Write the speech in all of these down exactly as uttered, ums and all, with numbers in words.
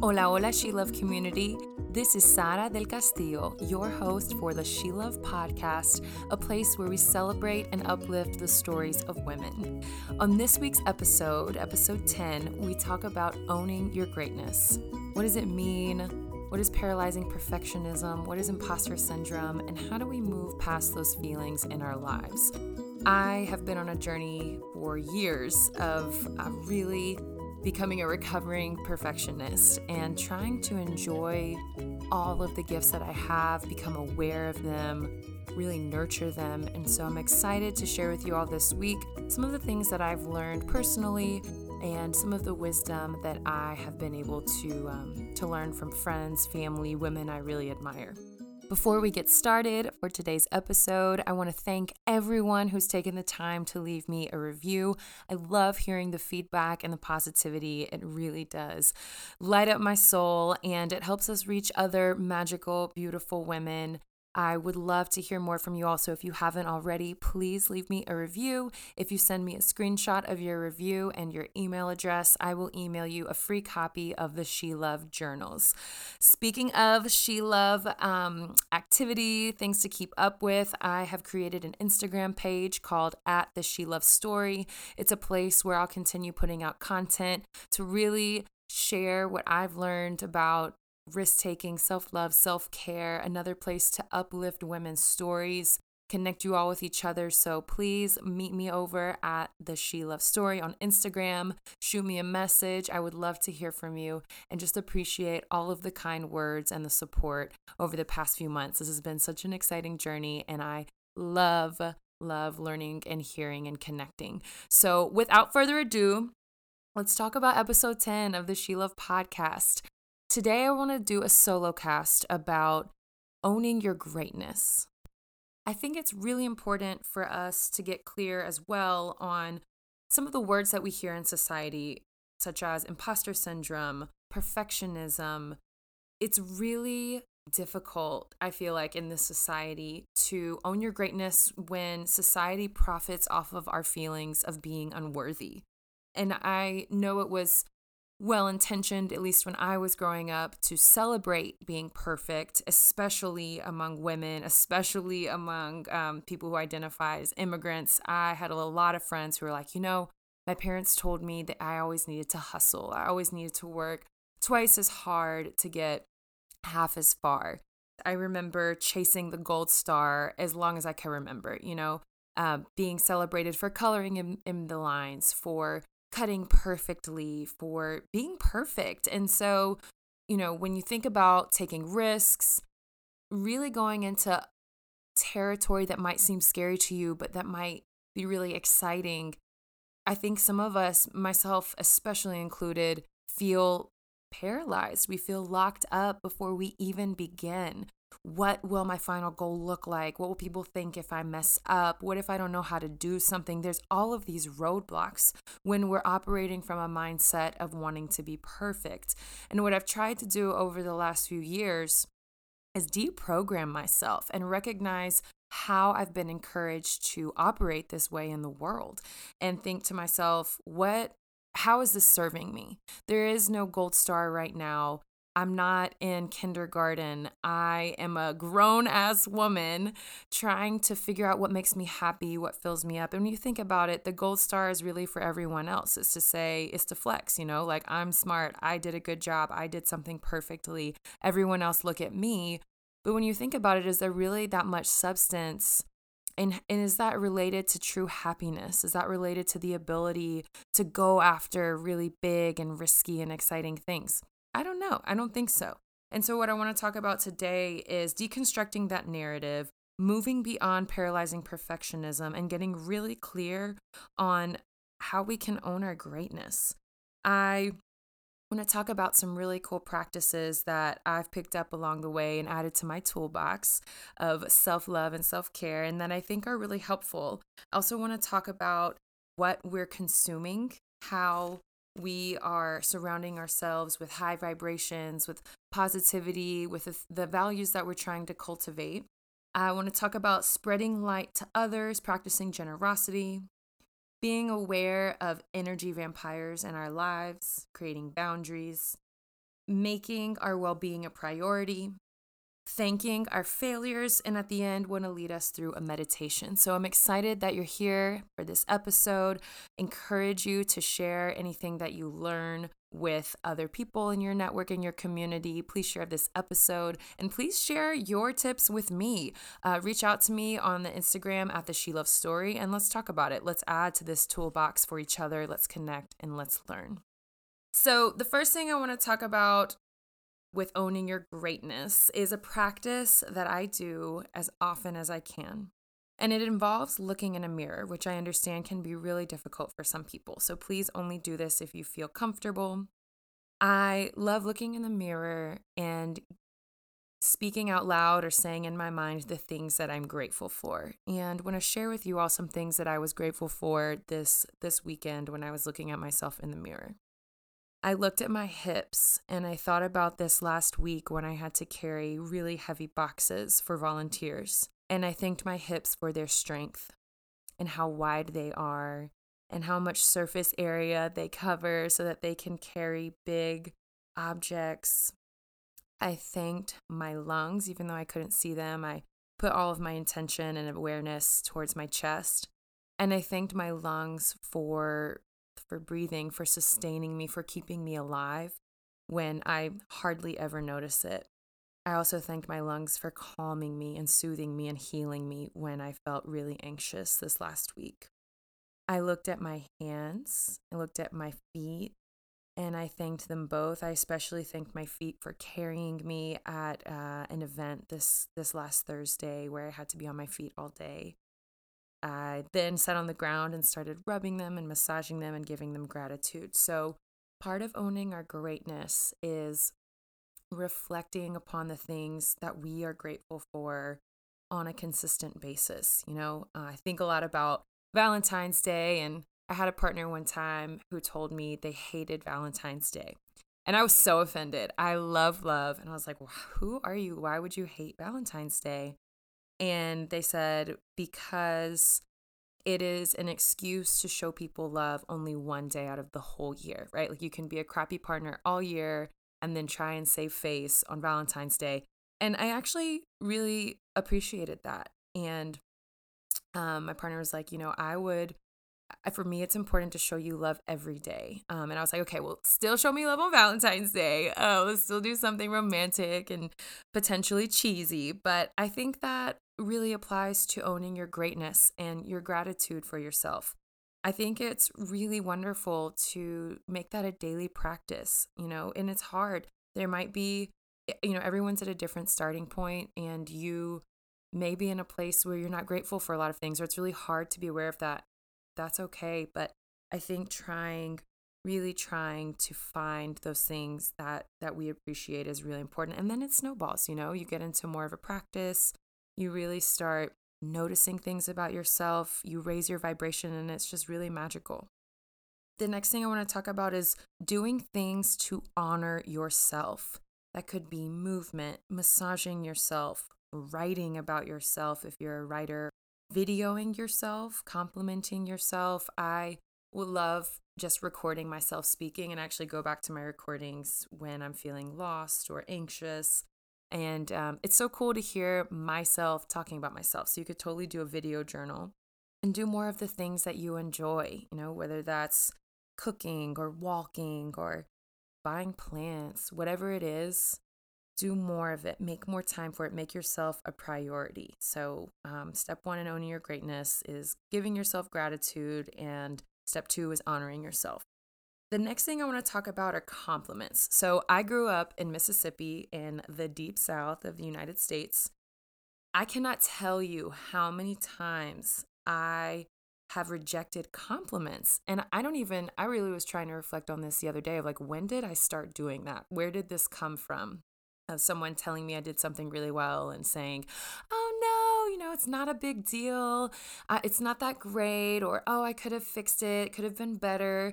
Hola, hola, She Love community. This is Sara del Castillo, your host for the She Love Podcast, a place where we celebrate and uplift the stories of women. On this week's episode, episode ten, we talk about owning your greatness. What does it mean? What is paralyzing perfectionism? What is imposter syndrome? And how do we move past those feelings in our lives? I have been on a journey for years of uh, really becoming a recovering perfectionist and trying to enjoy all of the gifts that I have, become aware of them, really nurture them. And so I'm excited to share with you all this week some of the things that I've learned personally and some of the wisdom that I have been able to, um, to learn from friends, family, women I really admire. Before we get started for today's episode, I want to thank everyone who's taken the time to leave me a review. I love hearing the feedback and the positivity. It really does light up my soul, and it helps us reach other magical, beautiful women. I would love to hear more from you all, so if you haven't already, please leave me a review. If you send me a screenshot of your review and your email address, I will email you a free copy of the She Love journals. Speaking of She Love um, activity, things to keep up with, I have created an Instagram page called at the She Love Story. It's a place where I'll continue putting out content to really share what I've learned about risk-taking, self-love, self-care, another place to uplift women's stories, connect you all with each other. So please meet me over at the She Love Story on Instagram. Shoot me a message. I would love to hear from you and just appreciate all of the kind words and the support over the past few months. This has been such an exciting journey, and I love, love learning and hearing and connecting. So without further ado, let's talk about episode ten of the She Love Podcast. Today, I want to do a solo cast about owning your greatness. I think it's really important for us to get clear as well on some of the words that we hear in society, such as imposter syndrome, perfectionism. It's really difficult, I feel like, in this society to own your greatness when society profits off of our feelings of being unworthy. And I know it was well-intentioned, at least when I was growing up, to celebrate being perfect, especially among women, especially among um, people who identify as immigrants. I had a lot of friends who were like, you know, my parents told me that I always needed to hustle. I always needed to work twice as hard to get half as far. I remember chasing the gold star as long as I can remember, you know, uh, being celebrated for coloring in, in the lines, for cutting perfectly, for being perfect. And so, you know, when you think about taking risks, really going into territory that might seem scary to you, but that might be really exciting, I think some of us, myself especially included, feel paralyzed. We feel locked up before we even begin. What will my final goal look like? What will people think if I mess up? What if I don't know how to do something? There's all of these roadblocks when we're operating from a mindset of wanting to be perfect. And what I've tried to do over the last few years is deprogram myself and recognize how I've been encouraged to operate this way in the world and think to myself, what, how is this serving me? There is no gold star right now. I'm not in kindergarten. I am a grown-ass woman trying to figure out what makes me happy, what fills me up. And when you think about it, the gold star is really for everyone else. It's to say, it's to flex, you know, like I'm smart. I did a good job. I did something perfectly. Everyone else look at me. But when you think about it, is there really that much substance? And, and is that related to true happiness? Is that related to the ability to go after really big and risky and exciting things? I don't know. I don't think so. And so what I want to talk about today is deconstructing that narrative, moving beyond paralyzing perfectionism, and getting really clear on how we can own our greatness. I want to talk about some really cool practices that I've picked up along the way and added to my toolbox of self-love and self-care, and that I think are really helpful. I also want to talk about what we're consuming, how we are surrounding ourselves with high vibrations, with positivity, with the, the values that we're trying to cultivate. I want to talk about spreading light to others, practicing generosity, being aware of energy vampires in our lives, creating boundaries, making our well-being a priority, thanking our failures, and at the end want to lead us through a meditation. So I'm excited that you're here for this episode. Encourage you to share anything that you learn with other people in your network, in your community. Please share this episode and please share your tips with me. Uh, reach out to me on the Instagram at the She Love Story and let's talk about it. Let's add to this toolbox for each other. Let's connect and let's learn. So the first thing I want to talk about with owning your greatness is a practice that I do as often as I can. And it involves looking in a mirror, which I understand can be really difficult for some people. So please only do this if you feel comfortable. I love looking in the mirror and speaking out loud or saying in my mind the things that I'm grateful for. And when I share with you all some things that I was grateful for this, this weekend when I was looking at myself in the mirror. I looked at my hips and I thought about this last week when I had to carry really heavy boxes for volunteers. And I thanked my hips for their strength and how wide they are and how much surface area they cover so that they can carry big objects. I thanked my lungs, even though I couldn't see them. I put all of my intention and awareness towards my chest. And I thanked my lungs for for breathing, for sustaining me, for keeping me alive when I hardly ever notice it. I also thanked my lungs for calming me and soothing me and healing me when I felt really anxious this last week. I looked at my hands, I looked at my feet, and I thanked them both. I especially thanked my feet for carrying me at uh, an event this, this last Thursday where I had to be on my feet all day. I then sat on the ground and started rubbing them and massaging them and giving them gratitude. So part of owning our greatness is reflecting upon the things that we are grateful for on a consistent basis. You know, uh, I think a lot about Valentine's Day, and I had a partner one time who told me they hated Valentine's Day. And I was so offended. I love love. And I was like, well, who are you? Why would you hate Valentine's Day? And they said, because it is an excuse to show people love only one day out of the whole year, right? Like you can be a crappy partner all year and then try and save face on Valentine's Day. And I actually really appreciated that. And um, my partner was like, you know, I would, for me, it's important to show you love every day. Um, and I was like, okay, well, still show me love on Valentine's Day. Uh, let's still do something romantic and potentially cheesy. But I think that really applies to owning your greatness and your gratitude for yourself. I think it's really wonderful to make that a daily practice, you know, and it's hard. There might be, you know, everyone's at a different starting point and you may be in a place where you're not grateful for a lot of things, or it's really hard to be aware of that. That's okay. But I think trying, really trying to find those things that, that we appreciate is really important. And then it snowballs, you know, you get into more of a practice, you really start noticing things about yourself, you raise your vibration, and it's just really magical. The next thing I want to talk about is doing things to honor yourself. That could be movement, massaging yourself, writing about yourself if you're a writer, videoing yourself, complimenting yourself. I would love just recording myself speaking and actually go back to my recordings when I'm feeling lost or anxious. And um, it's so cool to hear myself talking about myself. So you could totally do a video journal and do more of the things that you enjoy, you know, whether that's cooking or walking or buying plants, whatever it is, do more of it. Make more time for it. Make yourself a priority. So um, step one in owning your greatness is giving yourself gratitude. And step two is honoring yourself. The next thing I want to talk about are compliments. So I grew up in Mississippi in the deep south of the United States. I cannot tell you how many times I have rejected compliments. And I don't even, I really was trying to reflect on this the other day of like, when did I start doing that? Where did this come from? Of someone telling me I did something really well and saying, oh no, you know, it's not a big deal. Uh, it's not that great. Or, oh, I could have fixed it. It could have been better.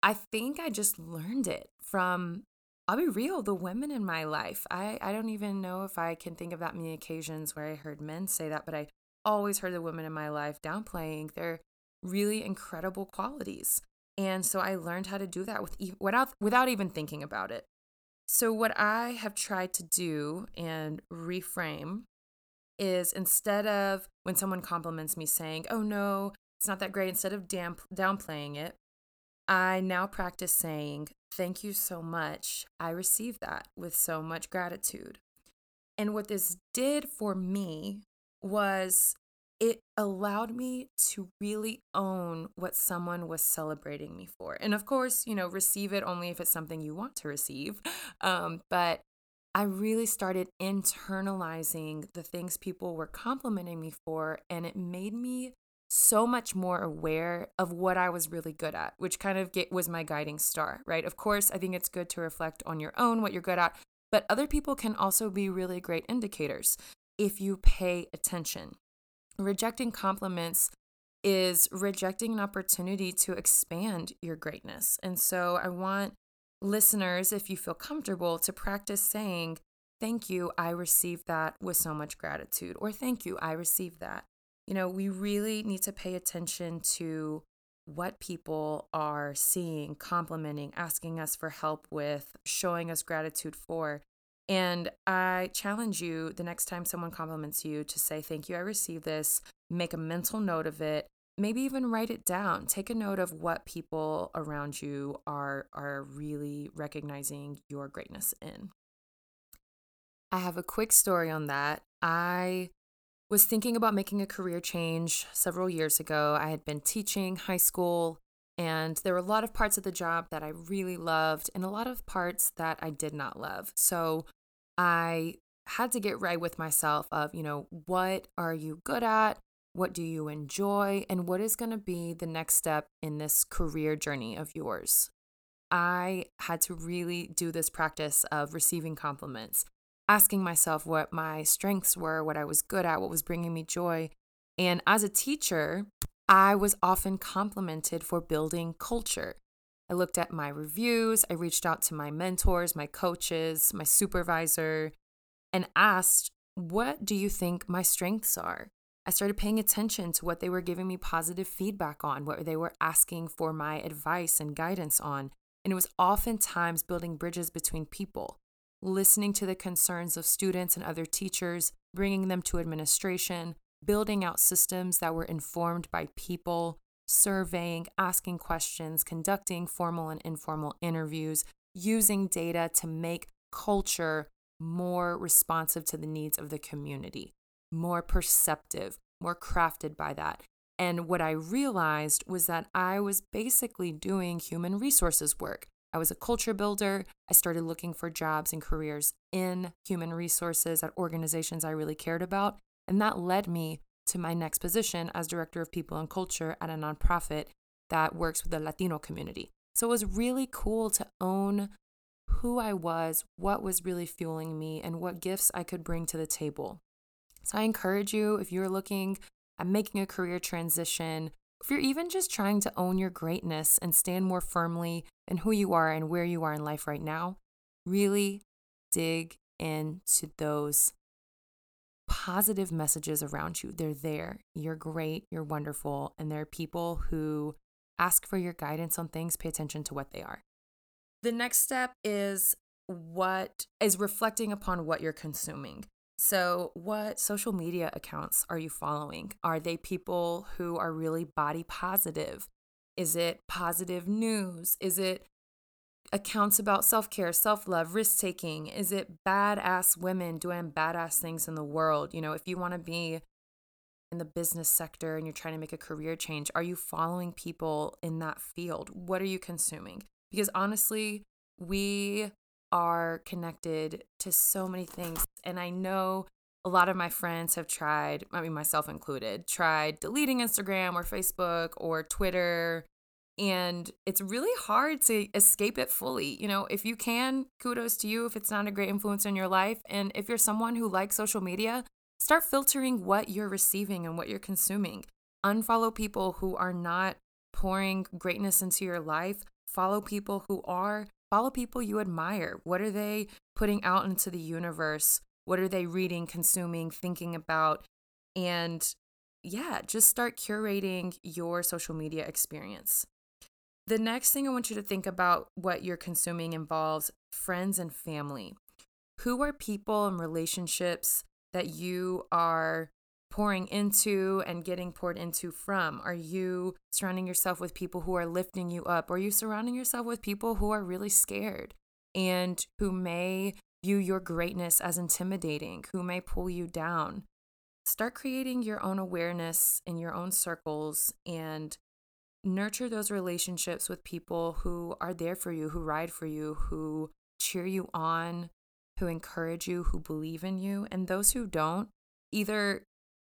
I think I just learned it from, I'll be real, the women in my life. I, I don't even know if I can think of that many occasions where I heard men say that, but I always heard the women in my life downplaying their really incredible qualities. And so I learned how to do that with without without even thinking about it. So what I have tried to do and reframe is, instead of when someone compliments me saying, oh no, it's not that great, instead of damp- downplaying it, I now practice saying, thank you so much. I received that with so much gratitude. And what this did for me was it allowed me to really own what someone was celebrating me for. And of course, you know, receive it only if it's something you want to receive. Um, but I really started internalizing the things people were complimenting me for, and it made me so much more aware of what I was really good at, which kind of get, was my guiding star, right? Of course, I think it's good to reflect on your own, what you're good at, but other people can also be really great indicators if you pay attention. Rejecting compliments is rejecting an opportunity to expand your greatness. And so I want listeners, if you feel comfortable, to practice saying, thank you, I received that with so much gratitude, or thank you, I received that. You know, we really need to pay attention to what people are seeing, complimenting, asking us for help with, showing us gratitude for. And I challenge you, the next time someone compliments you, to say, thank you, I received this. Make a mental note of it. Maybe even write it down. Take a note of what people around you are, are really recognizing your greatness in. I have a quick story on that. I was thinking about making a career change several years ago. I had been teaching high school, and there were a lot of parts of the job that I really loved and a lot of parts that I did not love. So I had to get right with myself of, you know, what are you good at? What do you enjoy? And what is going to be the next step in this career journey of yours? I had to really do this practice of receiving compliments, asking myself what my strengths were, what I was good at, what was bringing me joy. And as a teacher, I was often complimented for building culture. I looked at my reviews, I reached out to my mentors, my coaches, my supervisor, and asked, what do you think my strengths are? I started paying attention to what they were giving me positive feedback on, what they were asking for my advice and guidance on. And it was oftentimes building bridges between people, listening to the concerns of students and other teachers, bringing them to administration, building out systems that were informed by people, surveying, asking questions, conducting formal and informal interviews, using data to make culture more responsive to the needs of the community, more perceptive, more crafted by that. And what I realized was that I was basically doing human resources work. I was a culture builder. I started looking for jobs and careers in human resources at organizations I really cared about. And that led me to my next position as director of people and culture at a nonprofit that works with the Latino community. So it was really cool to own who I was, what was really fueling me, and what gifts I could bring to the table. So I encourage you, if you're looking at making a career transition, if you're even just trying to own your greatness and stand more firmly in who you are and where you are in life right now, really dig into those positive messages around you. They're there. You're great. You're wonderful. And there are people who ask for your guidance on things. Pay attention to what they are. The next step is what is reflecting upon what you're consuming. So what social media accounts are you following? Are they people who are really body positive? Is it positive news? Is it accounts about self-care, self-love, risk-taking? Is it badass women doing badass things in the world? You know, if you want to be in the business sector and you're trying to make a career change, are you following people in that field? What are you consuming? Because honestly, we are connected to so many things. And I know a lot of my friends have tried, I mean, myself included, tried deleting Instagram or Facebook or Twitter. And it's really hard to escape it fully. You know, if you can, kudos to you if it's not a great influence in your life. And if you're someone who likes social media, start filtering what you're receiving and what you're consuming. Unfollow people who are not pouring greatness into your life. Follow people who are. Follow people you admire. What are they putting out into the universe? What are they reading, consuming, thinking about? And yeah, just start curating your social media experience. The next thing I want you to think about what you're consuming involves friends, and family. Who are people and relationships that you are pouring into and getting poured into from? Are you surrounding yourself with people who are lifting you up? Are you surrounding yourself with people who are really scared and who may view your greatness as intimidating, who may pull you down? Start creating your own awareness in your own circles and nurture those relationships with people who are there for you, who ride for you, who cheer you on, who encourage you, who believe in you. And those who don't, either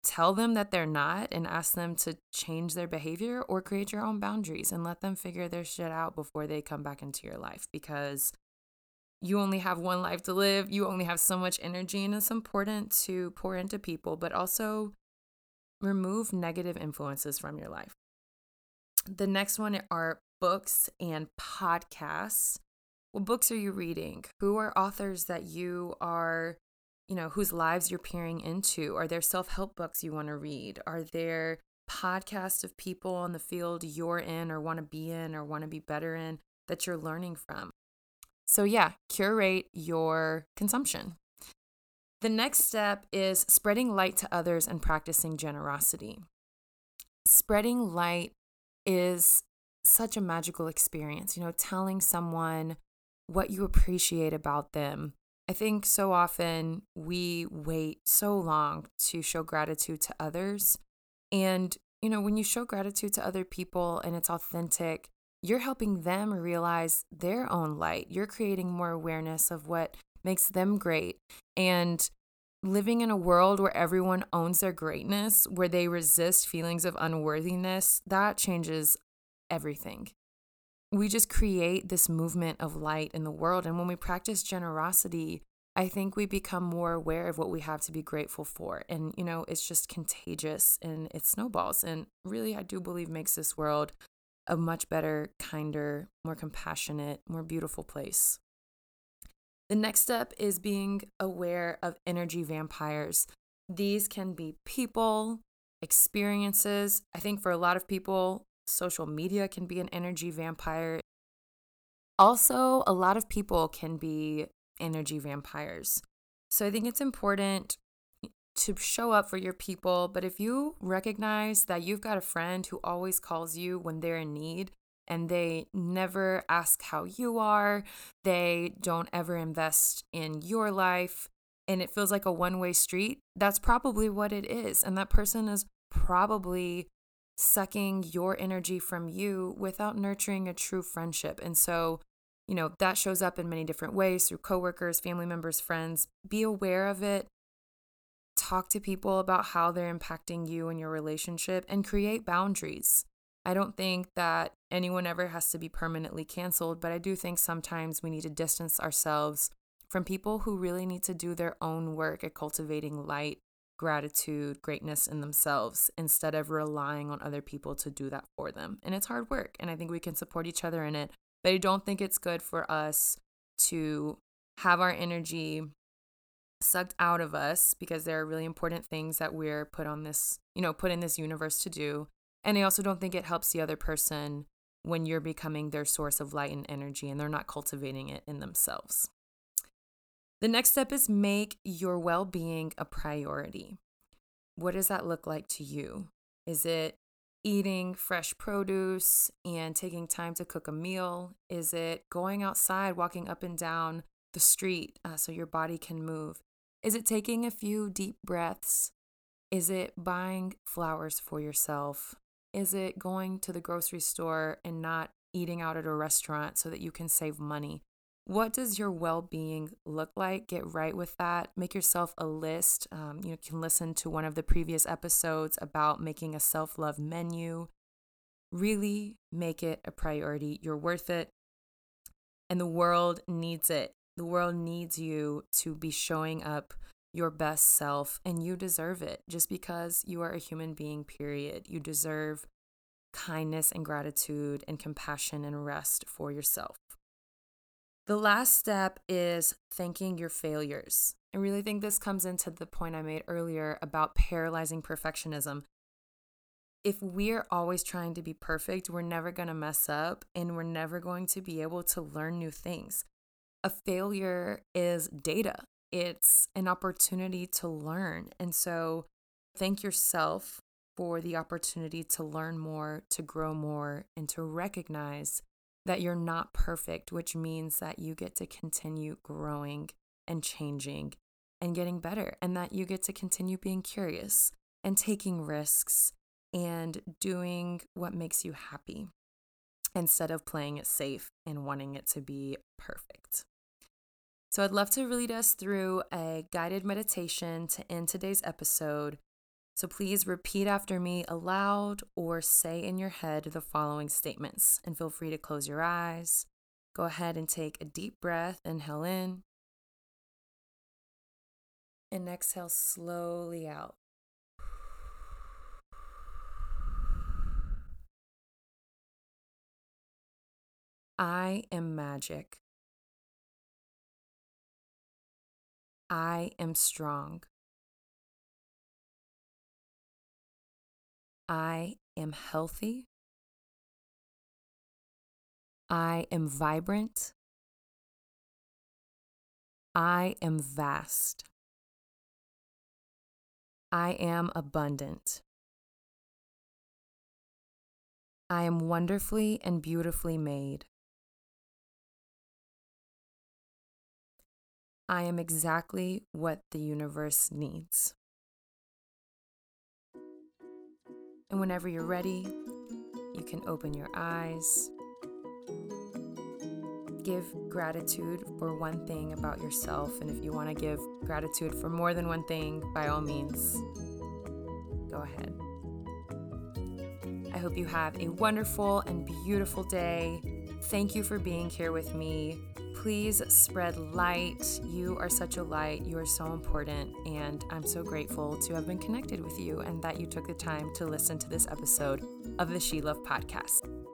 tell them that they're not and ask them to change their behavior, or create your own boundaries and let them figure their shit out before they come back into your life, because you only have one life to live. You only have so much energy, and it's important to pour into people, but also remove negative influences from your life. The next one are books and podcasts. What books are you reading? Who are authors that you are, you know, whose lives you're peering into? Are there self-help books you want to read? Are there podcasts of people in the field you're in or want to be in or want to be better in that you're learning from? So yeah, curate your consumption. The next step is spreading light to others and practicing generosity. Spreading light is such a magical experience, you know, telling someone what you appreciate about them. I think so often we wait so long to show gratitude to others. And, you know, when you show gratitude to other people and it's authentic, you're helping them realize their own light. You're creating more awareness of what makes them great. And living in a world where everyone owns their greatness, where they resist feelings of unworthiness, that changes everything. We just create this movement of light in the world. And when we practice generosity, I think we become more aware of what we have to be grateful for. And, you know, it's just contagious and it snowballs. And really, I do believe makes this world a much better, kinder, more compassionate, more beautiful place. The next step is being aware of energy vampires. These can be people, experiences. I think for a lot of people, social media can be an energy vampire. Also, a lot of people can be energy vampires. So I think it's important to show up for your people. But if you recognize that you've got a friend who always calls you when they're in need and they never ask how you are, they don't ever invest in your life, and it feels like a one-way street, that's probably what it is. And that person is probably sucking your energy from you without nurturing a true friendship. And so, you know, that shows up in many different ways through coworkers, family members, friends. Be aware of it. Talk to people about how they're impacting you and your relationship, and create boundaries. I don't think that anyone ever has to be permanently canceled, but I do think sometimes we need to distance ourselves from people who really need to do their own work at cultivating light, gratitude, greatness in themselves, instead of relying on other people to do that for them. And it's hard work, and I think we can support each other in it, but I don't think it's good for us to have our energy sucked out of us, because there are really important things that we're put on this, you know, put in this universe to do. And I also don't think it helps the other person when you're becoming their source of light and energy and they're not cultivating it in themselves. The next step is make your well-being a priority. What does that look like to you? Is it eating fresh produce and taking time to cook a meal? Is it going outside, walking up and down the street uh, so your body can move? Is it taking a few deep breaths? Is it buying flowers for yourself? Is it going to the grocery store and not eating out at a restaurant so that you can save money? What does your well-being look like? Get right with that. Make yourself a list. Um, you can listen to one of the previous episodes about making a self-love menu. Really make it a priority. You're worth it. And the world needs it. The world needs you to be showing up your best self, and you deserve it just because you are a human being, period. You deserve kindness and gratitude and compassion and rest for yourself. The last step is thanking your failures. I really think this comes into the point I made earlier about paralyzing perfectionism. If we're always trying to be perfect, we're never going to mess up, and we're never going to be able to learn new things. a failure is data. It's an opportunity to learn. And so thank yourself for the opportunity to learn more, to grow more, and to recognize that you're not perfect, which means that you get to continue growing and changing and getting better, and that you get to continue being curious and taking risks and doing what makes you happy instead of playing it safe and wanting it to be perfect. So I'd love to lead us through a guided meditation to end today's episode. So please repeat after me aloud or say in your head the following statements, and feel free to close your eyes. Go ahead and take a deep breath, inhale in, and exhale slowly out. I am magic. I am strong. I am healthy. I am vibrant. I am vast. I am abundant. I am wonderfully and beautifully made. I am exactly what the universe needs. And whenever you're ready, you can open your eyes. Give gratitude for one thing about yourself. And if you want to give gratitude for more than one thing, by all means, go ahead. I hope you have a wonderful and beautiful day. Thank you for being here with me. Please spread light. You are such a light. You are so important. And I'm so grateful to have been connected with you and that you took the time to listen to this episode of the She Love Podcast.